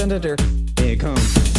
Senator. Here it comes.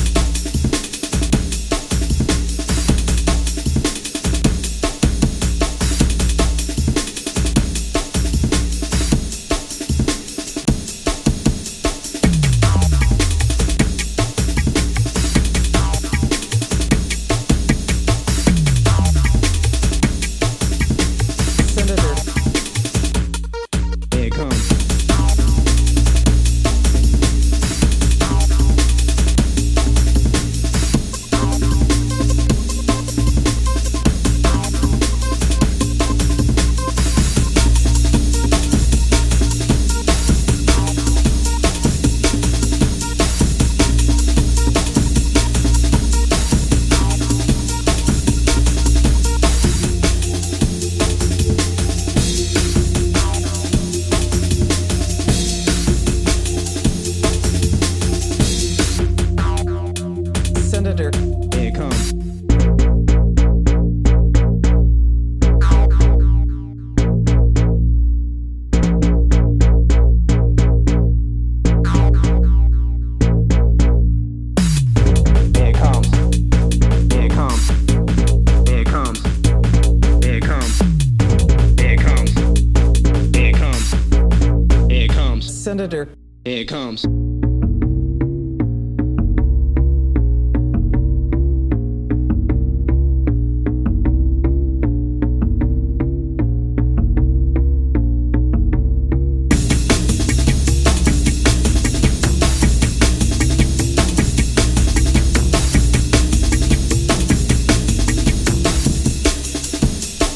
Senator, here it comes. Here it comes.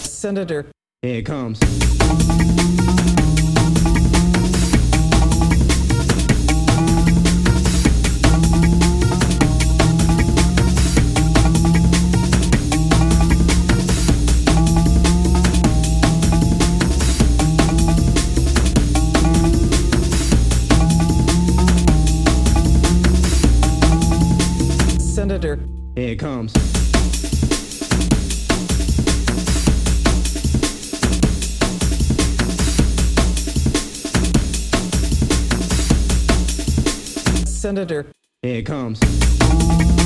Senator, here it comes. Senator, here it comes. Senator, here it comes. Senator, here it comes.